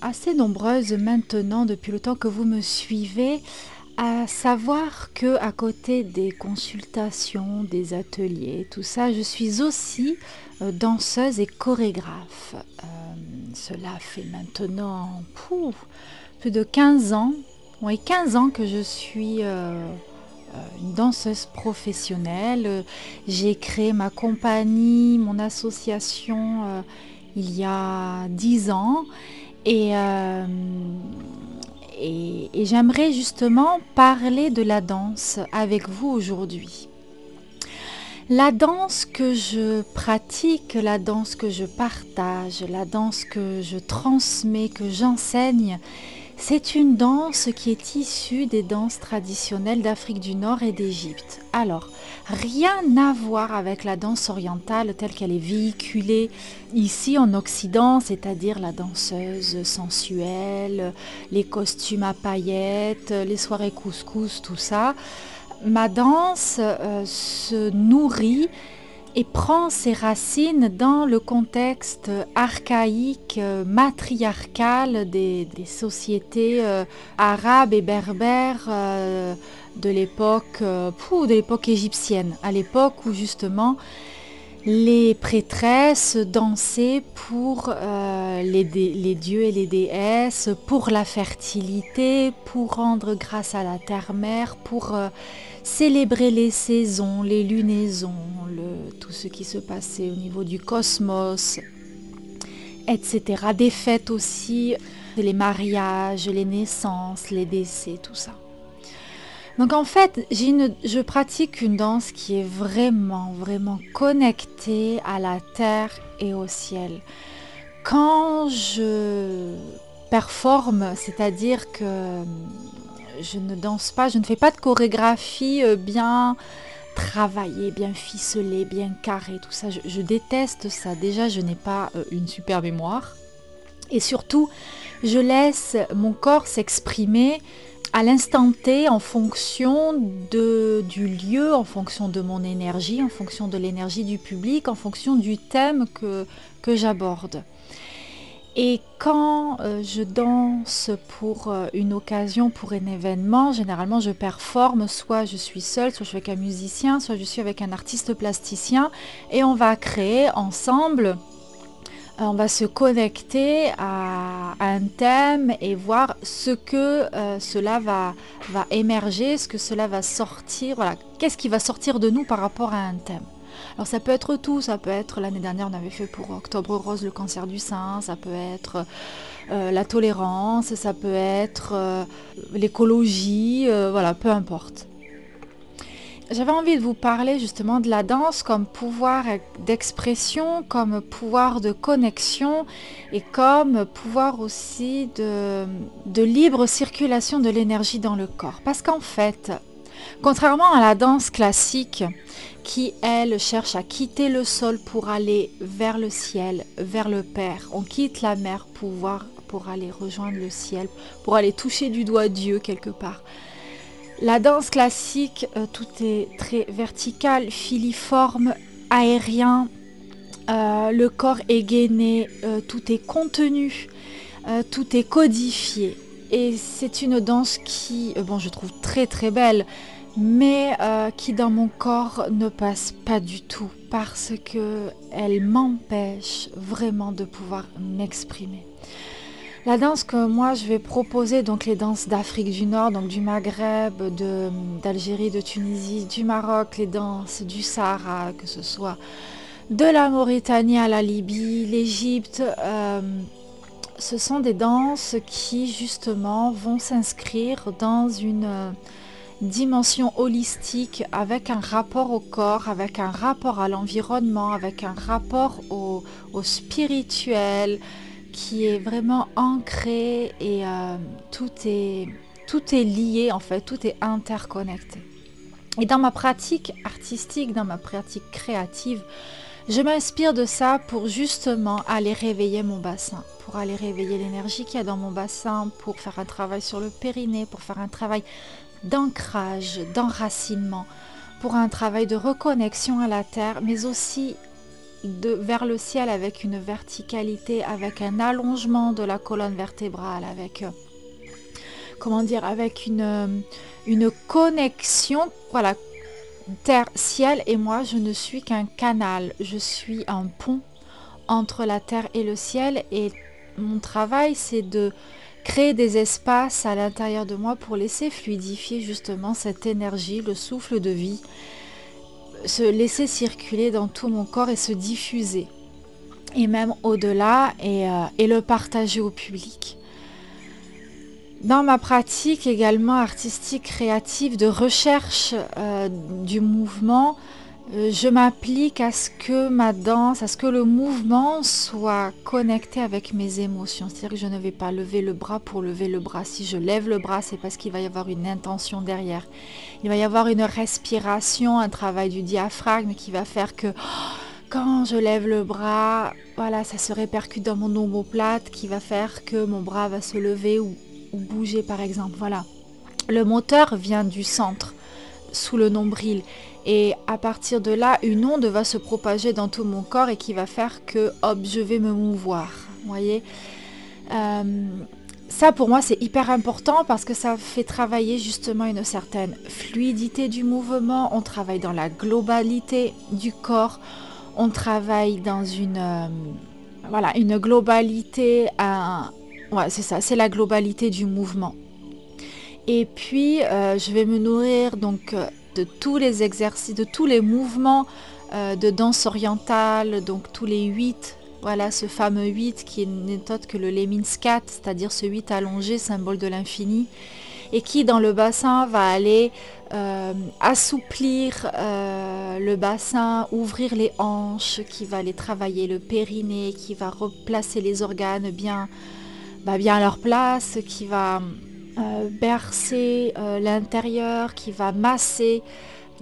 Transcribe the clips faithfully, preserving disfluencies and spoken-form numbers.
assez nombreuses maintenant, depuis le temps que vous me suivez, à savoir que à côté des consultations, des ateliers, tout ça, je suis aussi euh, danseuse et chorégraphe. Euh, cela fait maintenant pouf, plus de quinze ans, oui, quinze ans que je suis euh, une danseuse professionnelle. J'ai créé ma compagnie, mon association euh, il y a dix ans et... Euh, Et, et j'aimerais justement parler de la danse avec vous aujourd'hui. La danse que je pratique, la danse que je partage, la danse que je transmets, que j'enseigne, c'est une danse qui est issue des danses traditionnelles d'Afrique du Nord et d'Égypte. Alors, rien à voir avec la danse orientale telle qu'elle est véhiculée ici en Occident, c'est-à-dire la danseuse sensuelle, les costumes à paillettes, les soirées couscous, tout ça. Ma danse euh, se nourrit et prend ses racines dans le contexte archaïque, matriarcal des, des sociétés euh, arabes et berbères euh, de l'époque euh, pff, de l'époque égyptienne, à l'époque où justement les prêtresses dansaient pour euh, les, dé- les dieux et les déesses, pour la fertilité, pour rendre grâce à la terre-mère, pour euh, célébrer les saisons, les lunaisons, le, tout ce qui se passait au niveau du cosmos, et cetera. Des fêtes aussi, les mariages, les naissances, les décès, tout ça. Donc en fait, j'ai une, je pratique une danse qui est vraiment, vraiment connectée à la terre et au ciel. Quand je performe, c'est-à-dire que je ne danse pas, je ne fais pas de chorégraphie bien travaillée, bien ficelée, bien carrée, tout ça. Je, je déteste ça. Déjà, je n'ai pas une super mémoire. Et surtout, je laisse mon corps s'exprimer à l'instant T, en fonction de, du lieu, en fonction de mon énergie, en fonction de l'énergie du public, en fonction du thème que, que j'aborde. Et quand je danse pour une occasion, pour un événement, généralement je performe, soit je suis seule, soit je suis avec un musicien, soit je suis avec un artiste plasticien, et on va créer ensemble... On va se connecter à, à un thème et voir ce que euh, cela va, va émerger, ce que cela va sortir, voilà, qu'est-ce qui va sortir de nous par rapport à un thème. Alors ça peut être tout, ça peut être, l'année dernière on avait fait pour Octobre Rose le cancer du sein, ça peut être euh, la tolérance, ça peut être euh, l'écologie, euh, voilà, peu importe. J'avais envie de vous parler justement de la danse comme pouvoir d'expression, comme pouvoir de connexion et comme pouvoir aussi de, de libre circulation de l'énergie dans le corps. Parce qu'en fait, contrairement à la danse classique qui, elle, cherche à quitter le sol pour aller vers le ciel, vers le Père, on quitte la mer pour, voir, pour aller rejoindre le ciel, pour aller toucher du doigt Dieu quelque part. La danse classique, euh, tout est très vertical, filiforme, aérien, euh, le corps est gainé, euh, tout est contenu, euh, tout est codifié. Et c'est une danse qui, euh, bon, je trouve très très belle, mais euh, qui dans mon corps ne passe pas du tout parce qu'elle m'empêche vraiment de pouvoir m'exprimer. La danse que moi je vais proposer, donc les danses d'Afrique du Nord, donc du Maghreb, de, d'Algérie, de Tunisie, du Maroc, les danses du Sahara, que ce soit de la Mauritanie à la Libye, l'Égypte, euh, ce sont des danses qui justement vont s'inscrire dans une dimension holistique avec un rapport au corps, avec un rapport à l'environnement, avec un rapport au, au spirituel qui est vraiment ancré et euh, tout est, tout est lié en fait, tout est interconnecté. Et dans ma pratique artistique, dans ma pratique créative, je m'inspire de ça pour justement aller réveiller mon bassin, pour aller réveiller l'énergie qu'il y a dans mon bassin, pour faire un travail sur le périnée, pour faire un travail d'ancrage, d'enracinement, pour un travail de reconnexion à la terre, mais aussi de, vers le ciel avec une verticalité, avec un allongement de la colonne vertébrale, avec... Euh, comment dire, avec une, une connexion, voilà, terre, ciel, et moi je ne suis qu'un canal, je suis un pont entre la terre et le ciel, et mon travail c'est de créer des espaces à l'intérieur de moi pour laisser fluidifier justement cette énergie, le souffle de vie, se laisser circuler dans tout mon corps et se diffuser, et même au-delà, et, euh, et le partager au public. Dans ma pratique également artistique, créative, de recherche euh, du mouvement, euh, je m'applique à ce que ma danse, à ce que le mouvement soit connecté avec mes émotions. C'est-à-dire que je ne vais pas lever le bras pour lever le bras. Si je lève le bras, c'est parce qu'il va y avoir une intention derrière. Il va y avoir une respiration, un travail du diaphragme qui va faire que... Quand je lève le bras, voilà, ça se répercute dans mon omoplate qui va faire que mon bras va se lever ou... ou bouger par exemple, voilà. Le moteur vient du centre, sous le nombril, et à partir de là, une onde va se propager dans tout mon corps et qui va faire que, hop, je vais me mouvoir, vous voyez. Euh, ça pour moi c'est hyper important parce que ça fait travailler justement une certaine fluidité du mouvement, on travaille dans la globalité du corps, on travaille dans une, euh, voilà, une globalité à... Ouais, c'est ça, c'est la globalité du mouvement. Et puis, euh, je vais me nourrir donc de tous les exercices, de tous les mouvements euh, de danse orientale, donc tous les huit, voilà, ce fameux huit qui n'est autre que le Lemniscat, c'est-à-dire ce huit allongé, symbole de l'infini, et qui dans le bassin va aller euh, assouplir euh, le bassin, ouvrir les hanches, qui va aller travailler le périnée, qui va replacer les organes bien... Bah bien à leur place, qui va euh, bercer euh, l'intérieur, qui va masser,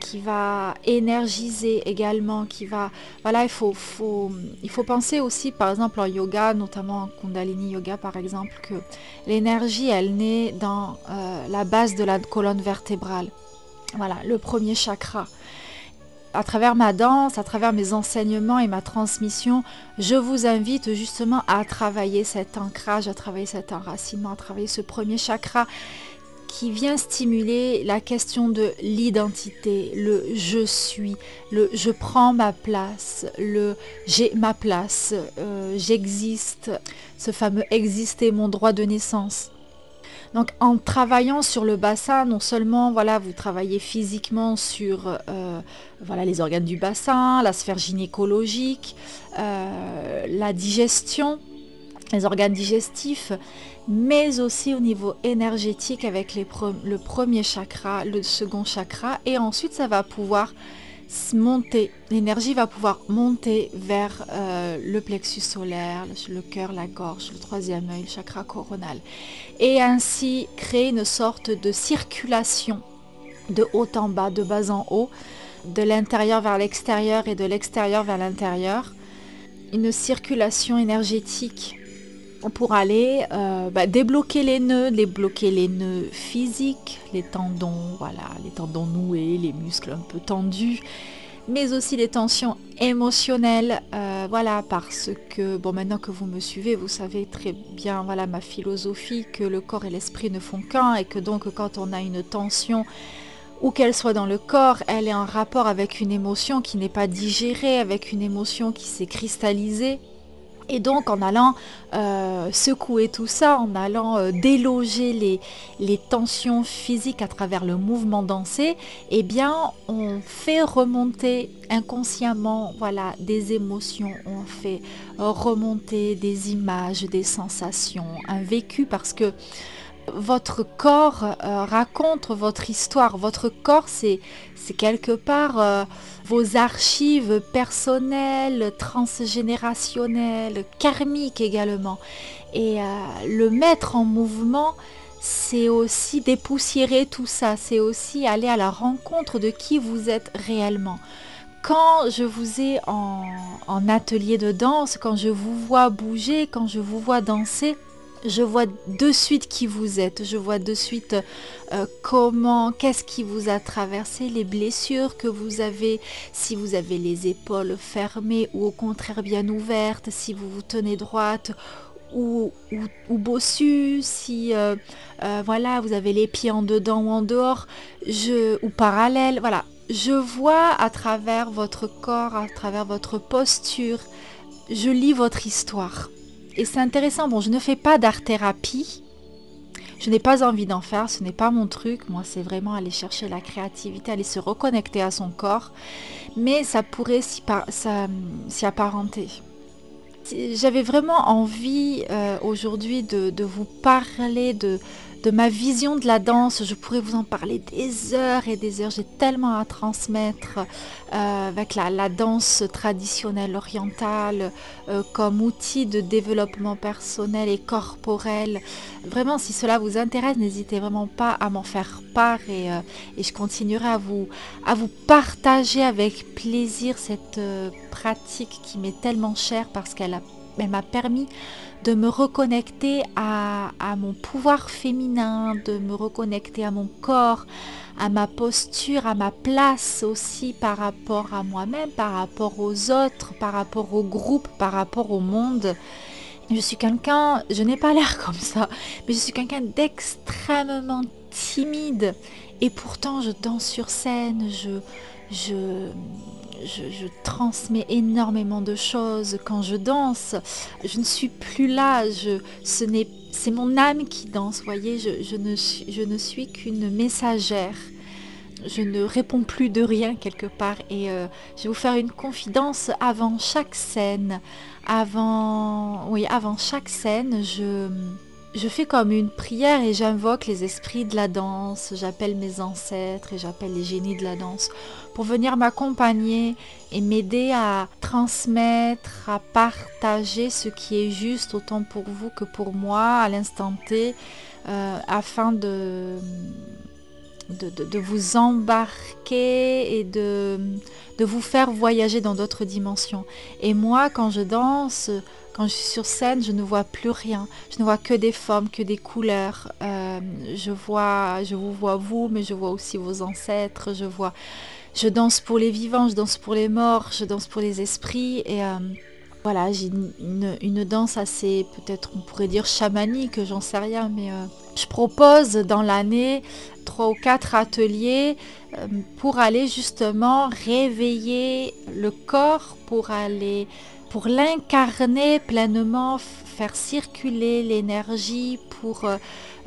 qui va énergiser également, qui va... Voilà, il faut, faut, il faut penser aussi, par exemple en yoga, notamment en Kundalini yoga par exemple, que l'énergie, elle naît dans euh, la base de la colonne vertébrale. Voilà, le premier chakra. À travers ma danse, à travers mes enseignements et ma transmission, je vous invite justement à travailler cet ancrage, à travailler cet enracinement, à travailler ce premier chakra qui vient stimuler la question de l'identité, le je suis, le je prends ma place, le j'ai ma place, euh, j'existe, ce fameux exister, mon droit de naissance. Donc en travaillant sur le bassin, non seulement voilà, vous travaillez physiquement sur euh, voilà, les organes du bassin, la sphère gynécologique, euh, la digestion, les organes digestifs, mais aussi au niveau énergétique avec les pre- le premier chakra, le second chakra, et ensuite ça va pouvoir monter, l'énergie va pouvoir monter vers euh, le plexus solaire, le, le cœur, la gorge, le troisième œil, le chakra coronal, et ainsi créer une sorte de circulation de haut en bas, de bas en haut, de l'intérieur vers l'extérieur et de l'extérieur vers l'intérieur, une circulation énergétique pour aller euh, bah, débloquer les nœuds, débloquer les nœuds physiques, les tendons, voilà, les tendons noués, les muscles un peu tendus, mais aussi les tensions émotionnelles, euh, voilà, parce que, bon, maintenant que vous me suivez, vous savez très bien, voilà, ma philosophie, que le corps et l'esprit ne font qu'un, et que donc, quand on a une tension, où qu'elle soit dans le corps, elle est en rapport avec une émotion qui n'est pas digérée, avec une émotion qui s'est cristallisée, Et donc en allant euh, secouer tout ça, en allant euh, déloger les, les tensions physiques à travers le mouvement dansé, eh bien on fait remonter inconsciemment voilà, des émotions, on fait remonter des images, des sensations, un vécu, parce que votre corps euh, raconte votre histoire. Votre corps, c'est quelque part euh, vos archives personnelles, transgénérationnelles, karmiques également. Et euh, le mettre en mouvement, c'est aussi dépoussiérer tout ça. C'est aussi aller à la rencontre de qui vous êtes réellement. Quand je vous ai en, en atelier de danse, quand je vous vois bouger, quand je vous vois danser, je vois de suite qui vous êtes, je vois de suite euh, comment, qu'est-ce qui vous a traversé, les blessures que vous avez, si vous avez les épaules fermées ou au contraire bien ouvertes, si vous vous tenez droite ou, ou, ou bossu, si euh, euh, voilà, vous avez les pieds en dedans ou en dehors, je, ou parallèle, voilà. Je vois à travers votre corps, à travers votre posture, je lis votre histoire. Et c'est intéressant, bon je ne fais pas d'art-thérapie, je n'ai pas envie d'en faire, ce n'est pas mon truc, moi c'est vraiment aller chercher la créativité, aller se reconnecter à son corps, mais ça pourrait s'y apparenter. J'avais vraiment envie euh, aujourd'hui de, de vous parler de, de ma vision de la danse, je pourrais vous en parler des heures et des heures, j'ai tellement à transmettre euh, avec la, la danse traditionnelle orientale euh, comme outil de développement personnel et corporel. Vraiment, si cela vous intéresse, n'hésitez vraiment pas à m'en faire part et, euh, et je continuerai à vous, à vous partager avec plaisir cette euh, pratique qui m'est tellement chère parce qu'elle elle m'a permis de me reconnecter à, à mon pouvoir féminin, de me reconnecter à mon corps, à ma posture, à ma place aussi par rapport à moi-même, par rapport aux autres, par rapport au groupe, par rapport au monde. Je suis quelqu'un, je n'ai pas l'air comme ça, mais je suis quelqu'un d'extrêmement timide et pourtant je danse sur scène, je... je Je, je transmets énormément de choses quand je danse. Je ne suis plus là. Je, ce n'est, c'est mon âme qui danse. Voyez, je, je ne suis, je ne suis qu'une messagère. Je ne réponds plus de rien quelque part. Et euh, je vais vous faire une confidence. Avant chaque scène, avant, oui, avant chaque scène, je Je fais comme une prière et j'invoque les esprits de la danse, j'appelle mes ancêtres et j'appelle les génies de la danse pour venir m'accompagner et m'aider à transmettre, à partager ce qui est juste autant pour vous que pour moi à l'instant T euh, afin de, de, de, de vous embarquer et de, de vous faire voyager dans d'autres dimensions. Et moi quand je danse, quand je suis sur scène, je ne vois plus rien. Je ne vois que des formes, que des couleurs. Euh, je vois, je vous vois vous, mais je vois aussi vos ancêtres. Je vois, je danse pour les vivants, je danse pour les morts, je danse pour les esprits. Et euh, voilà, j'ai une, une danse assez, peut-être on pourrait dire chamanique, j'en sais rien. Mais euh, je propose dans l'année trois ou quatre ateliers euh, pour aller justement réveiller le corps, pour aller... pour l'incarner pleinement, faire circuler l'énergie, pour euh,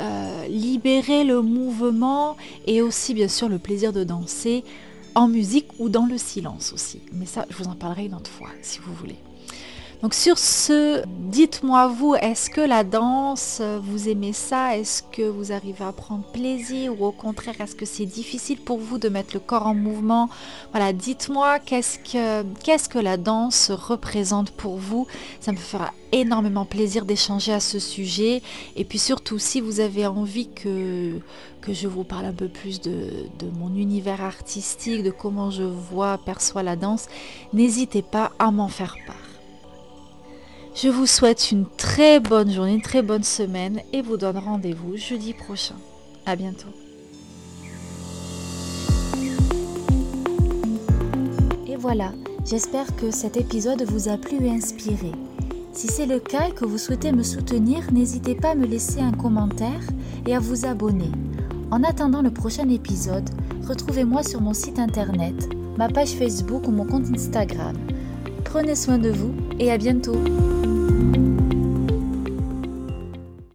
euh, libérer le mouvement et aussi bien sûr le plaisir de danser en musique ou dans le silence aussi. Mais ça, je vous en parlerai une autre fois si vous voulez. Donc sur ce, dites-moi vous, est-ce que la danse, vous aimez ça? Est-ce que vous arrivez à prendre plaisir? Ou au contraire, est-ce que c'est difficile pour vous de mettre le corps en mouvement? Voilà, dites-moi qu'est-ce que, qu'est-ce que la danse représente pour vous? Ça me fera énormément plaisir d'échanger à ce sujet. Et puis surtout, si vous avez envie que... que je vous parle un peu plus de, de mon univers artistique, de comment je vois, perçois la danse, n'hésitez pas à m'en faire part. Je vous souhaite une très bonne journée, une très bonne semaine et vous donne rendez-vous jeudi prochain. À bientôt. Et voilà, j'espère que cet épisode vous a plu et inspiré. Si c'est le cas et que vous souhaitez me soutenir, n'hésitez pas à me laisser un commentaire et à vous abonner. En attendant le prochain épisode, retrouvez-moi sur mon site internet, ma page Facebook ou mon compte Instagram. Prenez soin de vous et à bientôt.